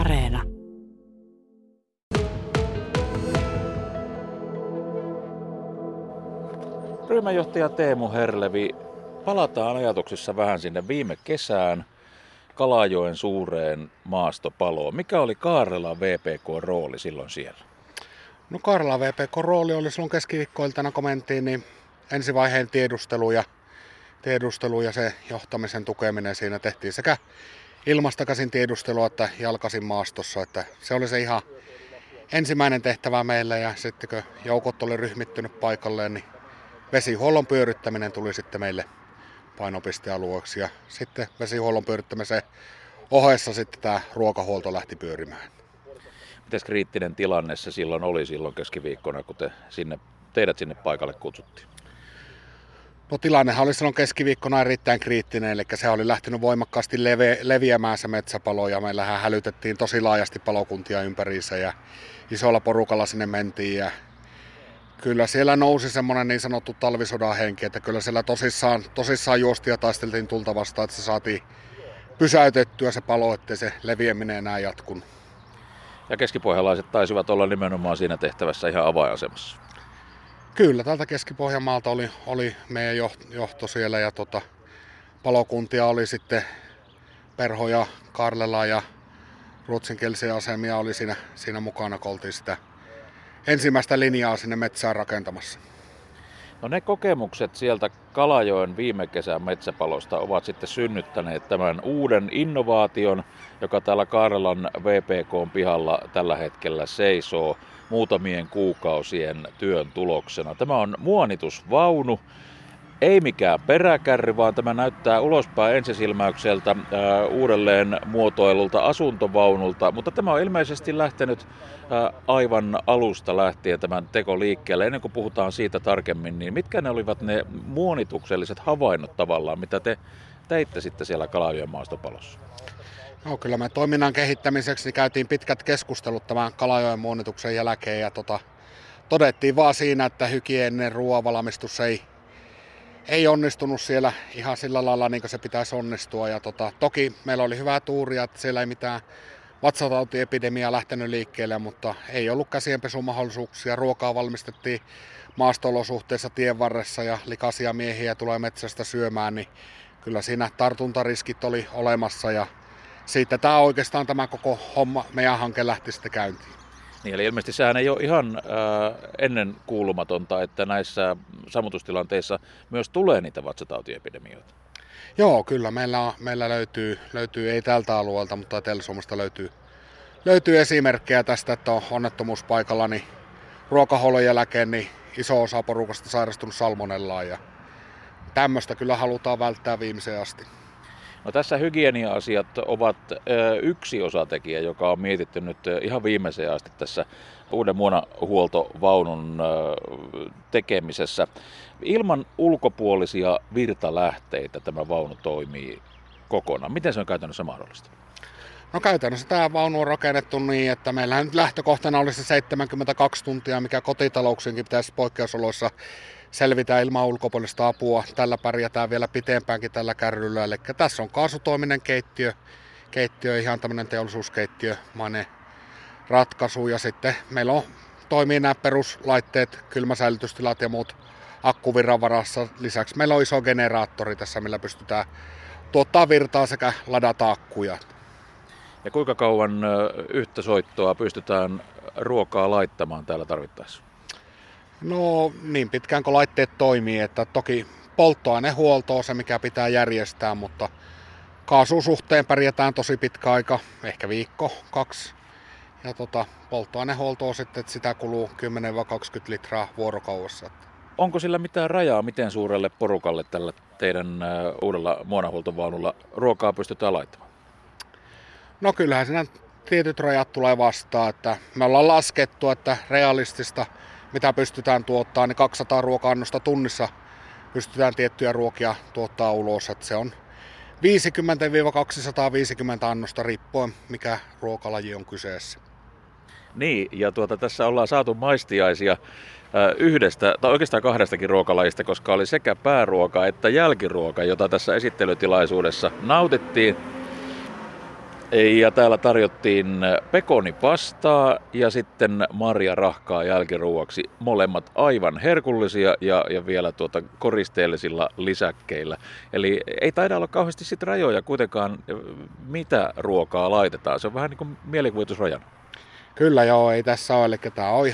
Areena. Ryhmänjohtaja Teemu Herlevi, palataan ajatuksissa vähän sinne viime kesään Kalajoen suureen maastopaloon. Mikä oli Kaarlelan VPK-rooli silloin siellä? No Kaarlelan VPK-rooli oli silloin keskiviikkoiltana komentiin niin ensivaiheen tiedustelu ja se johtamisen tukeminen siinä tehtiin sekä ilmasta käsin tiedustelua että jalkasin maastossa. Että se oli se ihan ensimmäinen tehtävä meillä ja sitten kun joukot oli ryhmittynyt paikalleen, niin vesihuollon pyörittäminen tuli sitten meille painopistealueeksi ja sitten vesihuollon pyörittämisen ohessa sitten tämä ruokahuolto lähti pyörimään. Mitäs kriittinen tilanne se silloin oli keskiviikkona, kun teidät sinne paikalle kutsuttiin? No tilannehan oli silloin keskiviikkona erittäin kriittinen, eli se oli lähtenyt voimakkaasti leviämään se metsäpalo ja meillähän hälytettiin tosi laajasti palokuntia ympäriinsä ja isolla porukalla sinne mentiin ja kyllä siellä nousi semmoinen niin sanottu talvisodan henki, että kyllä siellä tosissaan juosti ja taisteltiin tulta vastaan, että se saatiin pysäytettyä se palo, ettei se leviäminen enää jatkunut. Ja keskipohjalaiset taisivat olla nimenomaan siinä tehtävässä ihan avainasemassa. Kyllä, täältä Keski-Pohjanmaalta oli meidän johto siellä ja palokuntia oli sitten Perho ja Kaarlela ja ruotsinkielisiä asemia oli siinä mukana, kun oltiin sitä ensimmäistä linjaa sinne metsään rakentamassa. No ne kokemukset sieltä Kalajoen viime kesän metsäpalosta ovat sitten synnyttäneet tämän uuden innovaation, joka täällä Kaarlelan VPK:n pihalla tällä hetkellä seisoo muutamien kuukausien työn tuloksena. Tämä on muonitusvaunu, ei mikään peräkärry, vaan tämä näyttää ulospäin ensisilmäykseltä uudelleen muotoilulta asuntovaunulta, mutta tämä on ilmeisesti lähtenyt aivan alusta lähtien tämän tekoliikkeelle. Ennen kuin puhutaan siitä tarkemmin, niin mitkä ne olivat ne muonitukselliset havainnot tavallaan, mitä te teitte sitten siellä Kalajoen maastopalossa? No, kyllä me toiminnan kehittämiseksi käytiin pitkät keskustelut tämän Kalajoen muonituksen jälkeen ja todettiin vaan siinä, että hygieeninen ruoanvalmistus ei onnistunut siellä ihan sillä lailla niin kuin se pitäisi onnistua. Ja toki meillä oli hyvää tuuria, että siellä ei mitään vatsatautiepidemiaa lähtenyt liikkeelle, mutta ei ollut käsienpesumahdollisuuksia. Ruokaa valmistettiin maasto-olosuhteissa tien varressa ja likaisia miehiä tulee metsästä syömään, niin kyllä siinä tartuntariskit oli olemassa ja siitä tämä oikeastaan tämä koko homma, meidän hanke lähti sitten käyntiin. Niin, eli ilmeisesti sehän ei ole ihan ennen kuulumatonta, että näissä sammutustilanteissa myös tulee niitä vatsatautiepidemioita. Joo, kyllä. Meillä löytyy, ei tältä alueelta, mutta Etelä-Suomesta löytyy esimerkkejä tästä, että on onnettomuuspaikalla niin ruokahuollon jälkeen niin iso osa porukasta sairastunut salmonellaan ja tämmöistä kyllä halutaan välttää viimeiseen asti. No tässä hygienia-asiat ovat yksi osatekijä, joka on mietitty nyt ihan viimeiseen asti tässä uuden muonahuoltovaunun tekemisessä. Ilman ulkopuolisia virtalähteitä tämä vaunu toimii kokonaan. Miten se on käytännössä mahdollista? No käytännössä tämä vaunu on rakennettu niin, että meillähän nyt lähtökohtana olisi se 72 tuntia, mikä kotitalouksienkin pitäisi poikkeusoloissa selvitään ilman ulkopuolista apua. Tällä pärjätään vielä pitempäänkin tällä kärryllä. Eli tässä on kaasutoiminen keittiö ihan tämmöinen teollisuuskeittiömainen ratkaisu. Ja sitten meillä toimii nämä peruslaitteet, kylmäsäilytystilat ja muut akkuvirran varassa. Lisäksi meillä on iso generaattori tässä, millä pystytään tuottaa virtaa sekä ladata akkuja. Ja kuinka kauan yhtä soittoa pystytään ruokaa laittamaan täällä tarvittaessa? No niin pitkään kun laitteet toimii, että toki polttoainehuolto on se mikä pitää järjestää, mutta kaasusuhteen pärjätään tosi pitkä aika, ehkä viikko, kaksi. Ja polttoainehuolto on sitten, että sitä kuluu 10-20 litraa vuorokaudessa. Onko sillä mitään rajaa, miten suurelle porukalle tällä teidän uudella muonahuoltovaunulla ruokaa pystytään laittamaan? No kyllähän siinä tietyt rajat tulee vastaan, että me ollaan laskettu, että realistista mitä pystytään tuottamaan, niin 200 ruoka-annosta tunnissa pystytään tiettyjä ruokia tuottaa ulos. Että se on 50-250 annosta riippuen, mikä ruokalaji on kyseessä. Niin, ja tässä ollaan saatu maistiaisia yhdestä, tai oikeastaan kahdestakin ruokalajista, koska oli sekä pääruoka että jälkiruoka, jota tässä esittelytilaisuudessa nautittiin. Ja täällä tarjottiin pekonipastaa ja sitten marjarahkaa jälkiruuaksi. Molemmat aivan herkullisia ja vielä koristeellisilla lisäkkeillä. Eli ei taida olla kauheasti sit rajoja kuitenkaan, mitä ruokaa laitetaan. Se on vähän niin kuin mielikuvitusrajana. Kyllä joo, ei tässä ole. Eli tämä on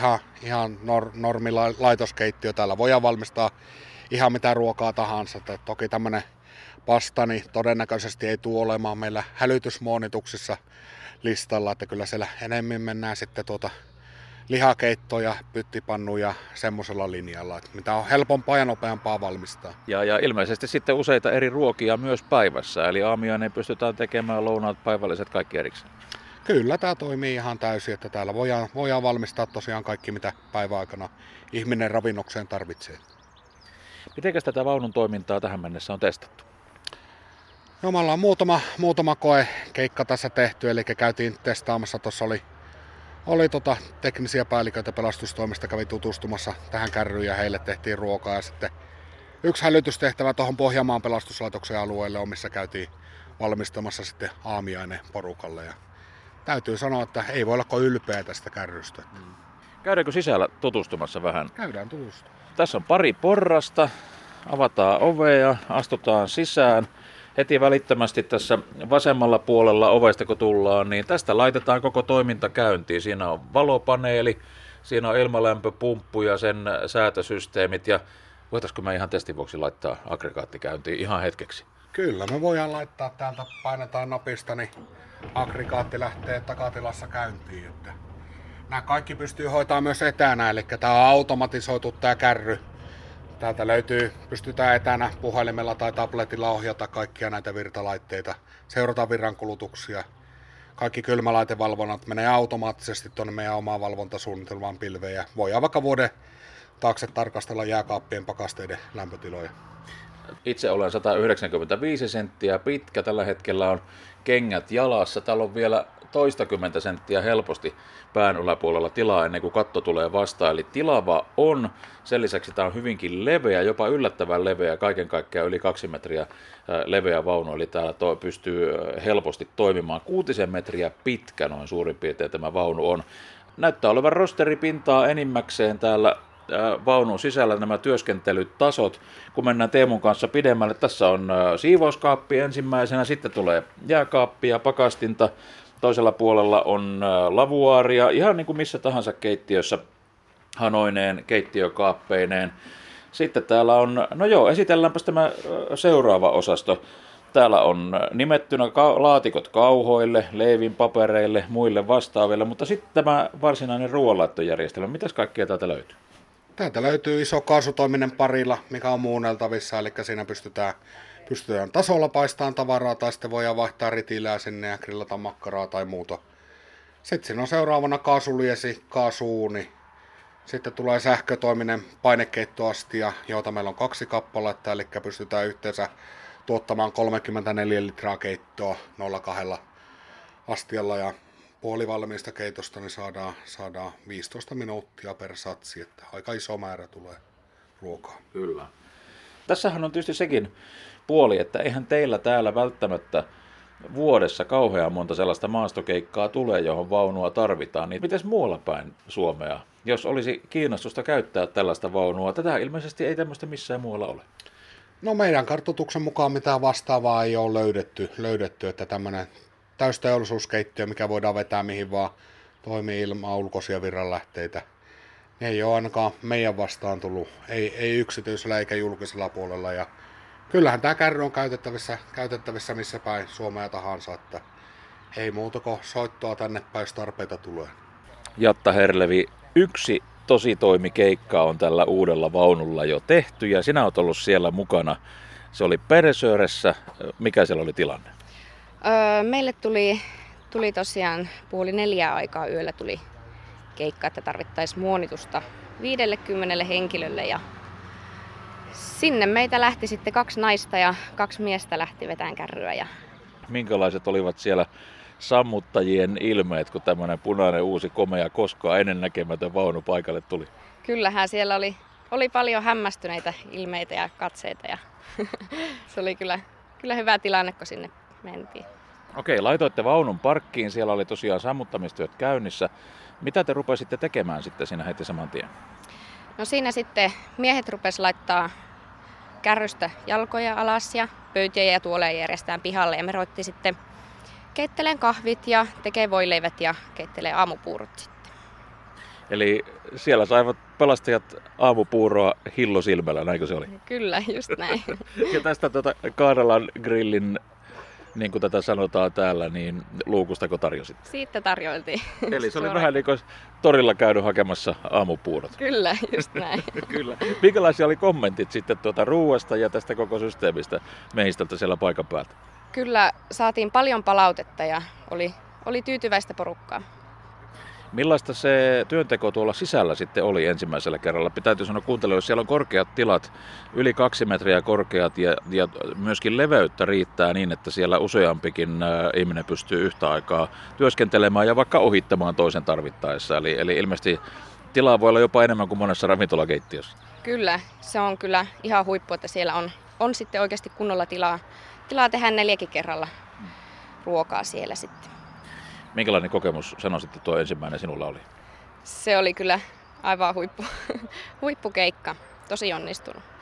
ihan normilaitoskeittiö. Täällä voidaan valmistaa ihan mitä ruokaa tahansa. Toki tämmöinen pastani niin todennäköisesti ei tule olemaan meillä hälytysmonituksissa listalla, että kyllä siellä enemmän mennään sitten lihakeittoja, pyttipannuja semmoisella linjalla, että mitä on helpompaa ja nopeampaa valmistaa. Ja ilmeisesti sitten useita eri ruokia myös päivässä, eli aamiainen pystytään tekemään, lounaat, päivälliset, kaikki erikseen. Kyllä tämä toimii ihan täysin, että täällä voidaan valmistaa tosiaan kaikki mitä päiväaikana ihminen ravinnokseen tarvitsee. Mitenkäs tätä vaunun toimintaa tähän mennessä on testattu? No, me ollaan muutama koekeikka tässä tehty, eli käytiin testaamassa, tuossa oli teknisiä päälliköitä pelastustoimesta, kävi tutustumassa tähän kärryyn ja heille tehtiin ruokaa ja sitten yksi hälytystehtävä tuohon Pohjanmaan pelastuslaitoksen alueelle on, missä käytiin valmistamassa sitten aamiainen porukalle ja täytyy sanoa, että ei voi olla kuin ylpeä tästä kärrystä. Käydäänkö sisällä tutustumassa vähän? Käydään tutustumassa. Tässä on pari porrasta, avataan ovea, astutaan sisään. Heti välittömästi tässä vasemmalla puolella ovesta kun tullaan, niin tästä laitetaan koko toiminta käyntiin. Siinä on valopaneeli, siinä on ilmalämpöpumppu ja sen säätösysteemit. Ja voitaisko me ihan testin vuoksi laittaa aggregaatti käyntiin ihan hetkeksi? Kyllä, me voidaan laittaa täältä, painetaan napista, niin aggregaatti lähtee takatilassa käyntiin. Että nämä kaikki pystyy hoitamaan myös etänä, eli tämä on automatisoitu tämä kärry. Täältä löytyy, pystytään etänä puhelimella tai tabletilla ohjata kaikkia näitä virtalaitteita, seurata virrankulutuksia. Kaikki kylmälaitevalvonnat menee automaattisesti tuonne meidän omaan valvontasuunnitelmaan pilveen ja voidaan vaikka vuoden taakse tarkastella jääkaappien pakasteiden lämpötiloja. Itse olen 195 senttiä pitkä, tällä hetkellä on kengät jalassa, täällä on vielä toistakymmentä senttiä helposti pään yläpuolella tilaa ennen kuin katto tulee vastaan, eli tilava on, sen lisäksi tämä on hyvinkin leveä, jopa yllättävän leveä, kaiken kaikkiaan yli 2 metriä leveä vaunu, eli täällä pystyy helposti toimimaan 6 metriä pitkä noin suurin piirtein tämä vaunu on. Näyttää olevan rosteripintaa enimmäkseen täällä vaunun sisällä nämä työskentelytasot, kun mennään Teemun kanssa pidemmälle. Tässä on siivouskaappi ensimmäisenä, sitten tulee jääkaappi ja pakastinta. Toisella puolella on lavuaaria, ihan niin kuin missä tahansa keittiössä, hanoineen, keittiökaappeineen. Sitten täällä on, esitelläänpäs tämä seuraava osasto. Täällä on nimettynä laatikot kauhoille, leivinpapereille, muille vastaaville, mutta sitten tämä varsinainen ruoanlaittojärjestelmä. Mitäs kaikkea täältä löytyy? Täältä löytyy iso kaasutoiminen parilla, mikä on muunneltavissa, eli siinä pystytään tasolla paistamaan tavaraa tai sitten voidaan vaihtaa ritilää sinne ja grillata makkaraa tai muuta. Sitten siinä on seuraavana kaasuliesi, kaasuuni. Sitten tulee sähkötoiminen painekeittoastia, joita meillä on 2 kappaletta, eli pystytään yhteensä tuottamaan 34 litraa keittoa 0,2 astialla ja puolivalmiista keitosta niin saadaan 15 minuuttia per satsi, että aika iso määrä tulee ruokaa. Kyllä. Tässähän on tietysti sekin puoli, että eihän teillä täällä välttämättä vuodessa kauhean monta sellaista maastokeikkaa tulee, johon vaunua tarvitaan. Niin mites muualla päin Suomea, jos olisi kiinnostusta käyttää tällaista vaunua? Tätä ilmeisesti ei tämmöistä missään muualla ole. No, meidän kartoituksen mukaan mitään vastaavaa ei ole löydetty, että tämmöinen täysteollisuuskeittiö, mikä voidaan vetää mihin vaan, toimii ilman ulkoisia virranlähteitä. Ne ei ole ainakaan meidän vastaan tullut, ei yksityisellä eikä julkisella puolella. Ja kyllähän tämä kärry on käytettävissä missä päin Suomea tahansa, että ei muuta kuin soittoa tänne päin, jos tarpeita tulee. Jatta Herlevi, yksi tositoimikeikka on tällä uudella vaunulla jo tehty ja sinä olet ollut siellä mukana. Se oli Persööressä. Mikä siellä oli tilanne? Meille tuli tosiaan 3:30 aikaa yöllä tuli keikka, että tarvittaisiin muonitusta 50 henkilölle ja sinne meitä lähti sitten 2 naista ja 2 miestä lähti vetään kärryä. Ja minkälaiset olivat siellä sammuttajien ilmeet, kun tämmöinen punainen uusi komea koskaan ennennäkemätön vaunu paikalle tuli? Kyllähän siellä oli paljon hämmästyneitä ilmeitä ja katseita ja se oli kyllä hyvä tilanne, kun sinne mentiin. Okei, laitoitte vaunun parkkiin, siellä oli tosiaan sammuttamistyöt käynnissä. Mitä te rupesitte tekemään sitten siinä heti saman tien? No siinä sitten miehet rupesivat laittaa kärrystä jalkoja alas ja pöytiä ja tuoleja järjestään pihalle. Ja me ruvettiin sitten keitteleen kahvit ja tekee voileivät ja keittelee aamupuurot sitten. Eli siellä saivat pelastajat aamupuuroa hillosilmällä, näinkö se oli? Kyllä, just näin. Ja tästä kaarlelangrillin, niin kuin tätä sanotaan täällä, niin luukustako tarjosit? Siitä tarjoiltiin. Eli se oli vähän niin kuin torilla käynyt hakemassa aamupuurot. Kyllä, just näin. Kyllä. Minkälaisia oli kommentit sitten ruuasta ja tästä koko systeemistä miehistöltä siellä paikan päältä? Kyllä, saatiin paljon palautetta ja oli tyytyväistä porukkaa. Millaista se työnteko tuolla sisällä sitten oli ensimmäisellä kerralla? Täytyy sanoa kuuntelijoille, jos siellä on korkeat tilat, yli 2 metriä korkeat ja myöskin leveyttä riittää niin, että siellä useampikin ihminen pystyy yhtä aikaa työskentelemään ja vaikka ohittamaan toisen tarvittaessa. Eli ilmeisesti tilaa voi olla jopa enemmän kuin monessa ravintolakeittiössä. Kyllä, se on kyllä ihan huippu, että siellä on sitten oikeasti kunnolla tilaa tehdä 4 kerralla ruokaa siellä sitten. Minkälainen kokemus sanoisit, että tuo ensimmäinen sinulla oli? Se oli kyllä aivan huippukeikka. Tosi onnistunut.